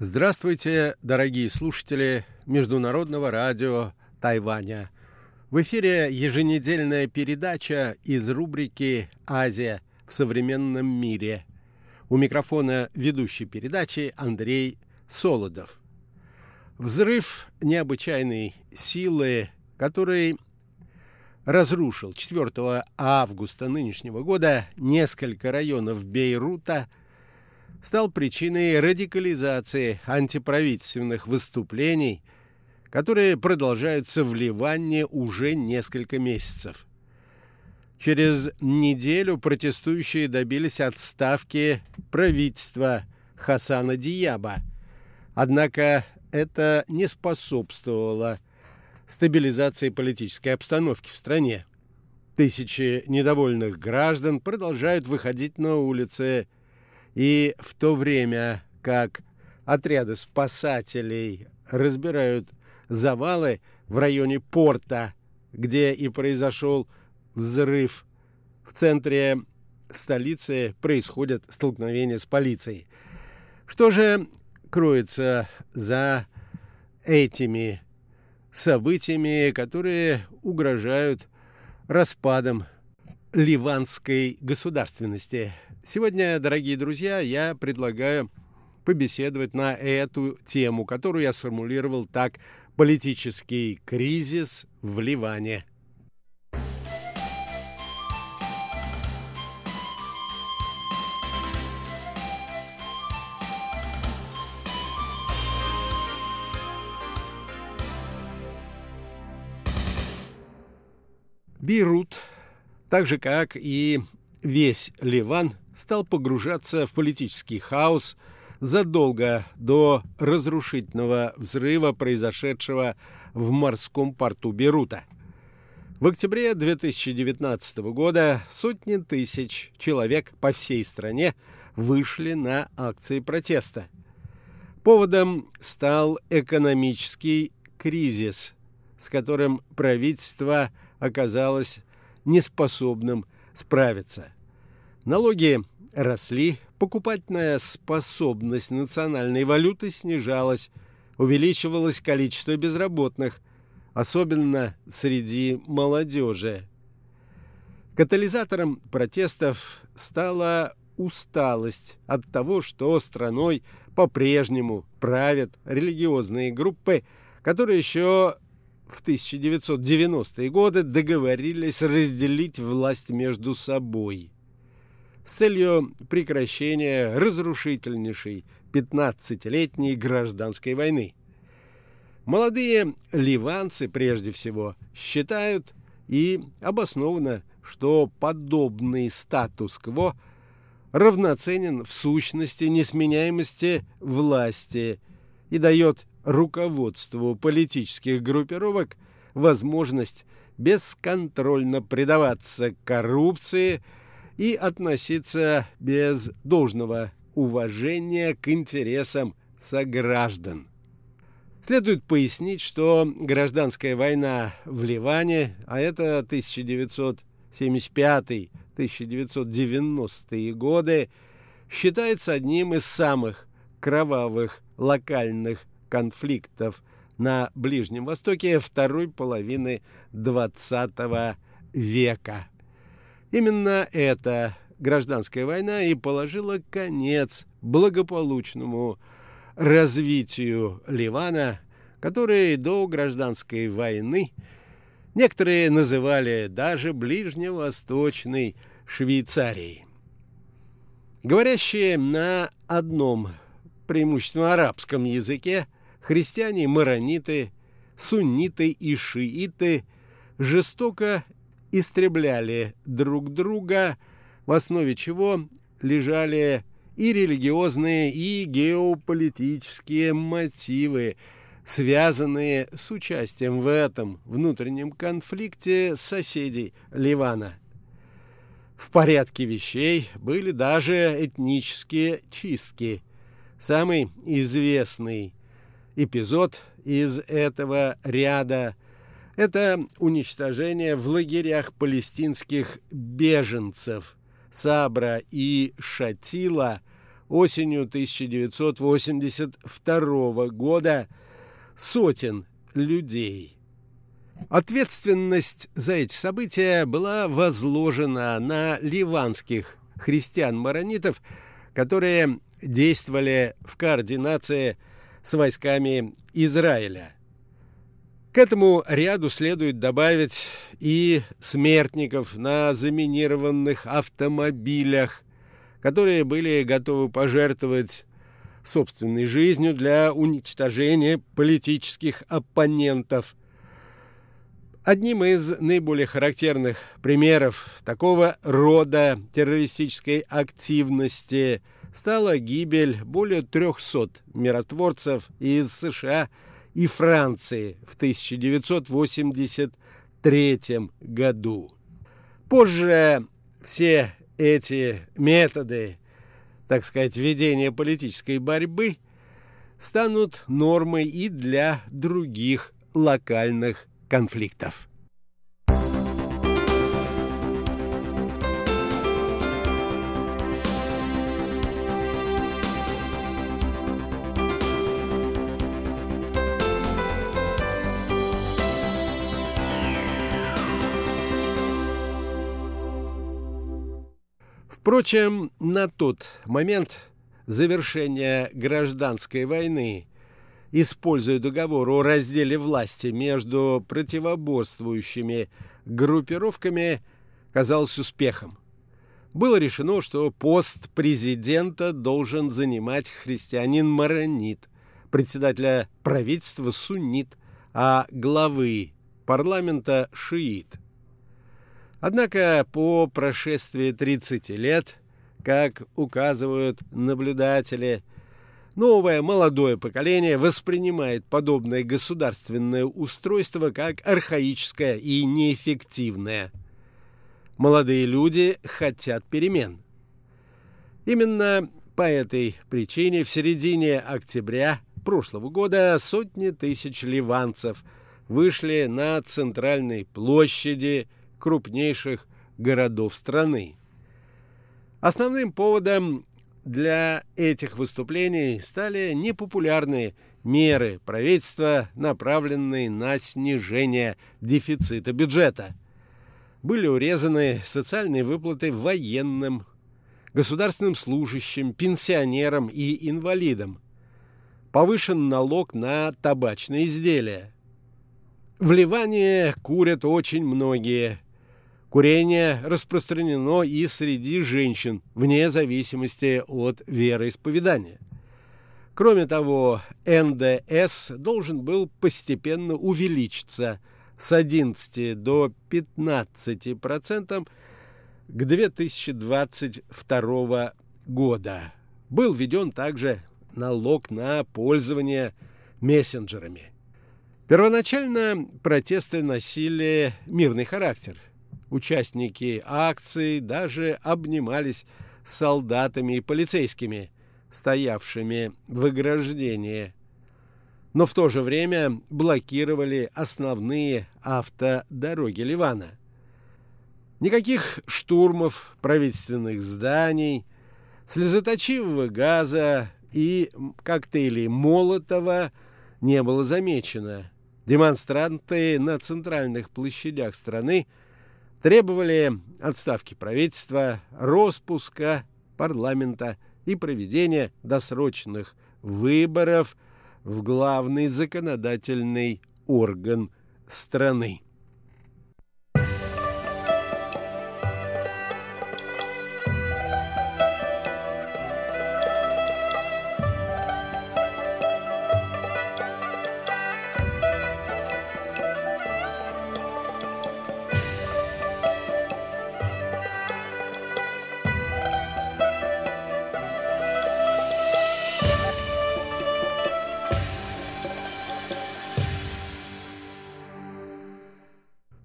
Здравствуйте, дорогие слушатели Международного радио Тайваня. В эфире еженедельная передача из рубрики «Азия в современном мире». У микрофона ведущий передачи Андрей Солодов. Взрыв необычайной силы, который разрушил 4 августа нынешнего года несколько районов Бейрута, стал причиной радикализации антиправительственных выступлений, которые продолжаются в Ливане уже несколько месяцев. Через неделю протестующие добились отставки правительства Хасана Диаба. Однако это не способствовало стабилизации политической обстановки в стране. Тысячи недовольных граждан продолжают выходить на улицы, и в то время, как отряды спасателей разбирают завалы в районе порта, где и произошел взрыв, в центре столицы происходят столкновения с полицией. Что же кроется за этими событиями, которые угрожают распадом ливанской государственности? Сегодня, дорогие друзья, я предлагаю побеседовать на эту тему, которую я сформулировал так: политический кризис в Ливане. Бейрут, так же как и весь Ливан, стал погружаться в политический хаос задолго до разрушительного взрыва, произошедшего в морском порту Бейрута. В октябре 2019 года сотни тысяч человек по всей стране вышли на акции протеста. Поводом стал экономический кризис, с которым правительство оказалось неспособным справиться. Налоги росли, покупательная способность национальной валюты снижалась, увеличивалось количество безработных, особенно среди молодежи. Катализатором протестов стала усталость от того, что страной по-прежнему правят религиозные группы, которые еще в 1990-е годы договорились разделить власть между собой с целью прекращения разрушительнейшей 15-летней гражданской войны. Молодые ливанцы, прежде всего, считают, и обоснованно, что подобный статус-кво равноценен в сущности несменяемости власти и дает руководству политических группировок возможность бесконтрольно предаваться коррупции и относиться без должного уважения к интересам сограждан. Следует пояснить, что гражданская война в Ливане, а это 1975-1990 годы, считается одним из самых кровавых локальных конфликтов на Ближнем Востоке второй половины XX века. Именно эта гражданская война и положила конец благополучному развитию Ливана, который до гражданской войны некоторые называли даже ближневосточной Швейцарией. Говорящие на одном, преимущественно арабском языке, христиане, марониты, сунниты и шииты жестоко истребляли друг друга, в основе чего лежали и религиозные, и геополитические мотивы, связанные с участием в этом внутреннем конфликте соседей Ливана. В порядке вещей были даже этнические чистки. Самый известный эпизод из этого ряда — это уничтожение в лагерях палестинских беженцев Сабра и Шатила осенью 1982 года сотен людей. Ответственность за эти события была возложена на ливанских христиан-маронитов, которые действовали в координации с войсками Израиля. К этому ряду следует добавить и смертников на заминированных автомобилях, которые были готовы пожертвовать собственной жизнью для уничтожения политических оппонентов. Одним из наиболее характерных примеров такого рода террористической активности стала гибель более 300 миротворцев из США и Франции в 1983 году. Позже все эти методы, так сказать, ведения политической борьбы станут нормой и для других локальных конфликтов. Впрочем, на тот момент завершения гражданской войны, используя договор о разделе власти между противоборствующими группировками, казалось успехом. Было решено, что пост президента должен занимать христианин-маронит, председателя правительства суннит, а главы парламента шиит. Однако по прошествии 30 лет, как указывают наблюдатели, новое молодое поколение воспринимает подобное государственное устройство как архаическое и неэффективное. Молодые люди хотят перемен. Именно по этой причине в середине октября прошлого года сотни тысяч ливанцев вышли на центральной площади крупнейших городов страны. Основным поводом для этих выступлений стали непопулярные меры правительства, направленные на снижение дефицита бюджета. Были урезаны социальные выплаты военным, государственным служащим, пенсионерам и инвалидам. Повышен налог на табачные изделия. В Ливане курят очень многие. Курение распространено и среди женщин, вне зависимости от вероисповедания. Кроме того, НДС должен был постепенно увеличиться с 11 до 15% к 2022 года. Был введен также налог на пользование мессенджерами. Первоначально протесты носили мирный характер. Участники акции даже обнимались с солдатами и полицейскими, стоявшими в ограждении, но в то же время блокировали основные автодороги Ливана. Никаких штурмов правительственных зданий, слезоточивого газа и коктейлей Молотова не было замечено. Демонстранты на центральных площадях страны требовали отставки правительства, распуска парламента и проведения досрочных выборов в главный законодательный орган страны.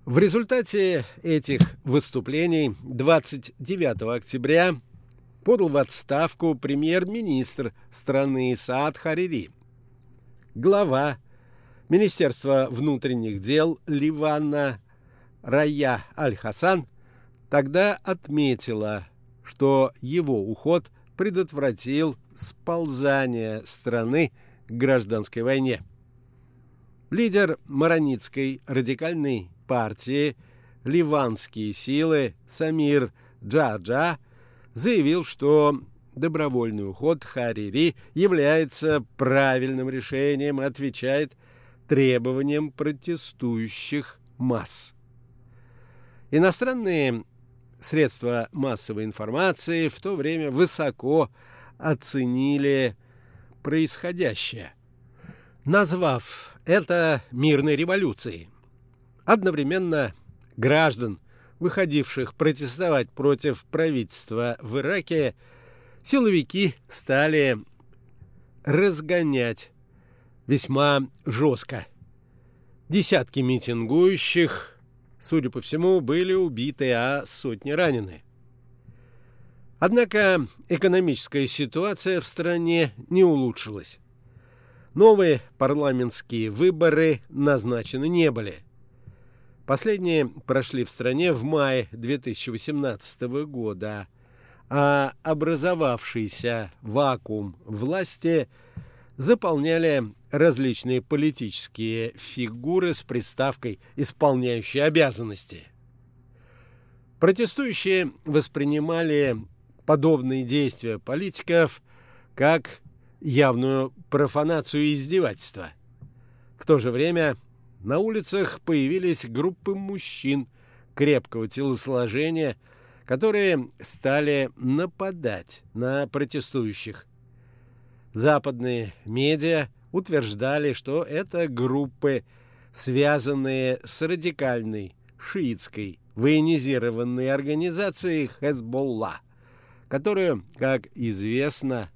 В результате этих выступлений 29 октября подал в отставку премьер-министр страны Саад Харири. Глава Министерства внутренних дел Ливана Райя Аль-Хасан тогда отметила, что его уход предотвратил сползание страны к гражданской войне. Лидер маронитской радикальной партии «Ливанские силы» Самир Джаджа заявил, что добровольный уход Харири является правильным решением и отвечает требованиям протестующих масс. Иностранные средства массовой информации в то время высоко оценили происходящее, назвав это мирной революцией. Одновременно граждан, выходивших протестовать против правительства в Ираке, силовики стали разгонять весьма жестко. Десятки митингующих, судя по всему, были убиты, а сотни ранены. Однако экономическая ситуация в стране не улучшилась. Новые парламентские выборы назначены не были. Последние прошли в стране в мае 2018 года, а образовавшийся вакуум власти заполняли различные политические фигуры с приставкой «исполняющие обязанности». Протестующие воспринимали подобные действия политиков как явную профанацию и издевательство. В то же время на улицах появились группы мужчин крепкого телосложения, которые стали нападать на протестующих. Западные медиа утверждали, что это группы, связанные с радикальной шиитской военизированной организацией Хезболла, которую, как известно,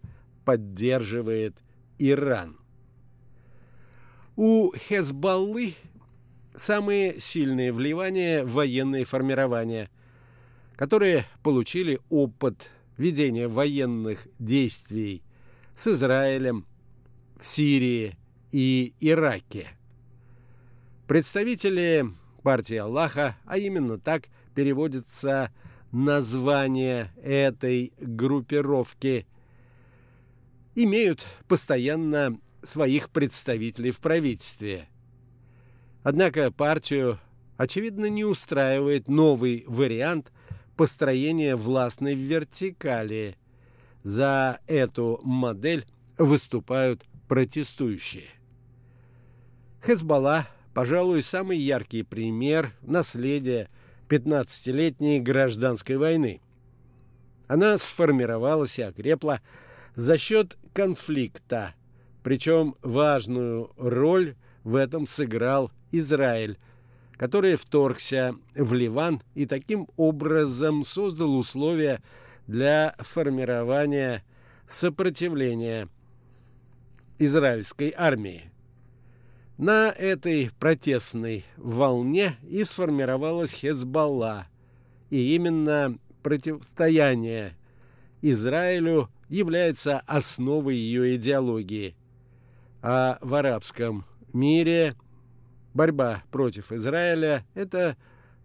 поддерживает Иран. У Хезболлы самые сильные в Ливане военные формирования, которые получили опыт ведения военных действий с Израилем, в Сирии и Ираке. Представители партии Аллаха, а именно так переводится название этой группировки, имеют постоянно своих представителей в правительстве. Однако партию, очевидно, не устраивает новый вариант построения властной вертикали. За эту модель выступают протестующие. Хезболла, пожалуй, самый яркий пример наследия 15-летней гражданской войны. Она сформировалась и окрепла за счет конфликта. Причем важную роль в этом сыграл Израиль, который вторгся в Ливан и таким образом создал условия для формирования сопротивления израильской армии. На этой протестной волне и сформировалась Хезболла, и именно противостояние Израилю является основой ее идеологии. А в арабском мире борьба против Израиля – это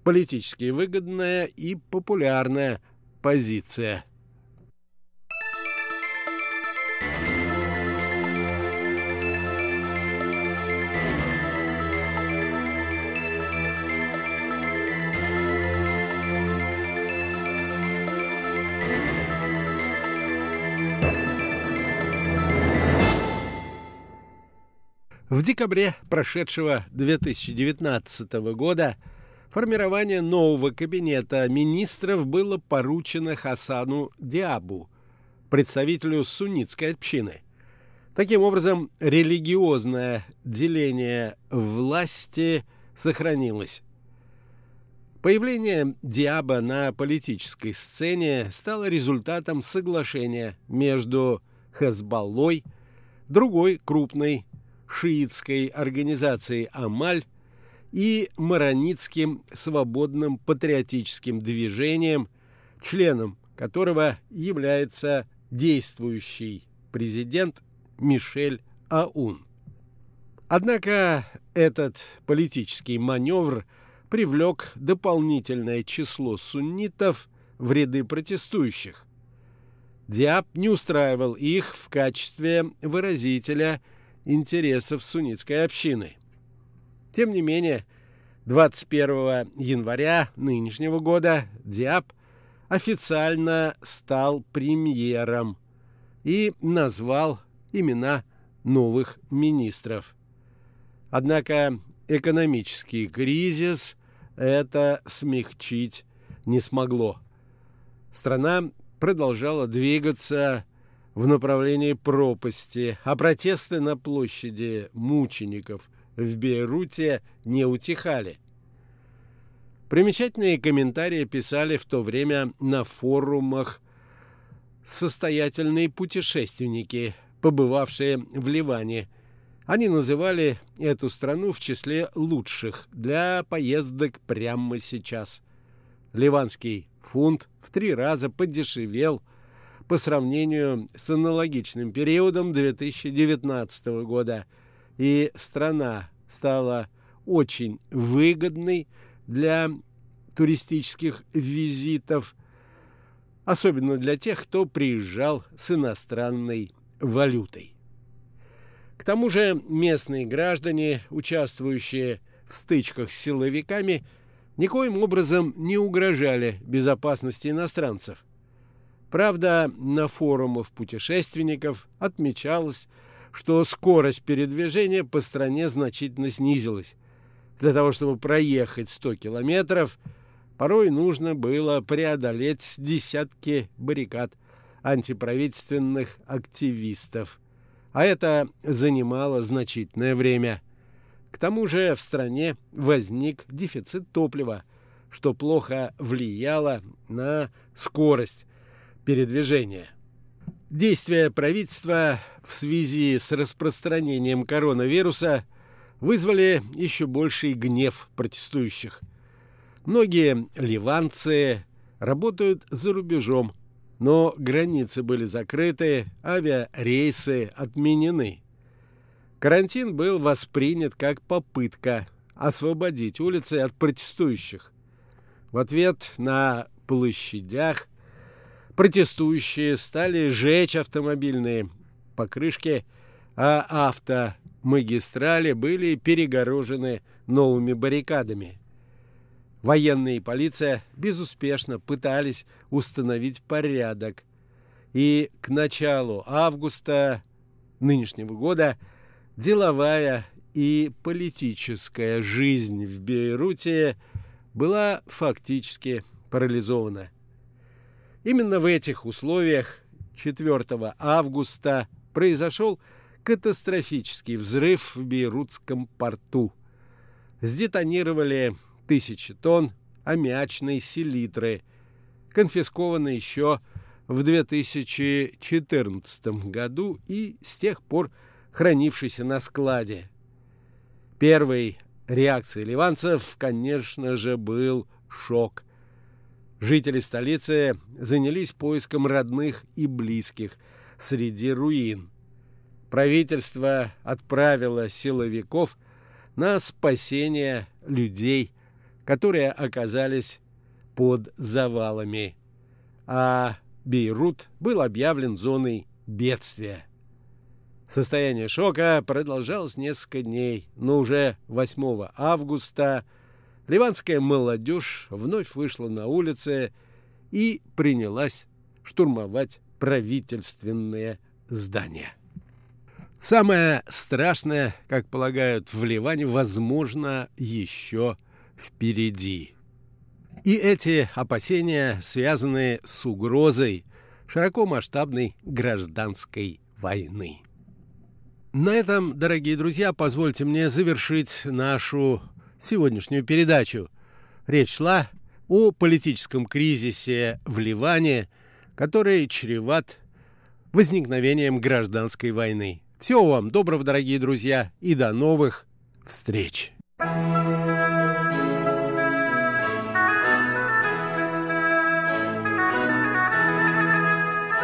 политически выгодная и популярная позиция. В декабре прошедшего 2019 года формирование нового кабинета министров было поручено Хасану Диабу, представителю суннитской общины. Таким образом, религиозное деление власти сохранилось. Появление Диаба на политической сцене стало результатом соглашения между Хезболлой, другой крупной шиитской организации «Амаль» и маронитским свободным патриотическим движением, членом которого является действующий президент Мишель Аун. Однако этот политический маневр привлек дополнительное число суннитов в ряды протестующих. Диаб не устраивал их в качестве выразителя интересов суннитской общины. Тем не менее, 21 января нынешнего года Диаб официально стал премьером и назвал имена новых министров. Однако экономический кризис это смягчить не смогло. Страна продолжала двигаться в направлении пропасти, а протесты на площади мучеников в Бейруте не утихали. Примечательные комментарии писали в то время на форумах состоятельные путешественники, побывавшие в Ливане. Они называли эту страну в числе лучших для поездок прямо сейчас. Ливанский фунт в 3 раза подешевел по сравнению с аналогичным периодом 2019 года, и страна стала очень выгодной для туристических визитов, особенно для тех, кто приезжал с иностранной валютой. К тому же местные граждане, участвующие в стычках с силовиками, никоим образом не угрожали безопасности иностранцев. Правда, на форумах путешественников отмечалось, что скорость передвижения по стране значительно снизилась. Для того, чтобы проехать 100 километров, порой нужно было преодолеть десятки баррикад антиправительственных активистов. А это занимало значительное время. К тому же в стране возник дефицит топлива, что плохо влияло на скорость передвижения. Действия правительства в связи с распространением коронавируса вызвали еще больший гнев протестующих. Многие ливанцы работают за рубежом, но границы были закрыты, авиарейсы отменены. Карантин был воспринят как попытка освободить улицы от протестующих. В ответ на площадях протестующие стали жечь автомобильные покрышки, а автомагистрали были перегорожены новыми баррикадами. Военные и полиция безуспешно пытались установить порядок. И к началу августа нынешнего года деловая и политическая жизнь в Бейруте была фактически парализована. Именно в этих условиях 4 августа произошел катастрофический взрыв в Бейрутском порту. Сдетонировали 1000 тонн аммиачной селитры, конфискованной еще в 2014 году и с тех пор хранившийся на складе. Первой реакцией ливанцев, конечно же, был шок. Жители столицы занялись поиском родных и близких среди руин. Правительство отправило силовиков на спасение людей, которые оказались под завалами. А Бейрут был объявлен зоной бедствия. Состояние шока продолжалось несколько дней, но уже 8 августа ливанская молодежь вновь вышла на улицы и принялась штурмовать правительственные здания. Самое страшное, как полагают в Ливане, возможно, еще впереди. И эти опасения связаны с угрозой широкомасштабной гражданской войны. На этом, дорогие друзья, позвольте мне завершить нашу сегодняшнюю передачу. Речь шла о политическом кризисе в Ливане, который чреват возникновением гражданской войны. Всего вам доброго, дорогие друзья, и до новых встреч!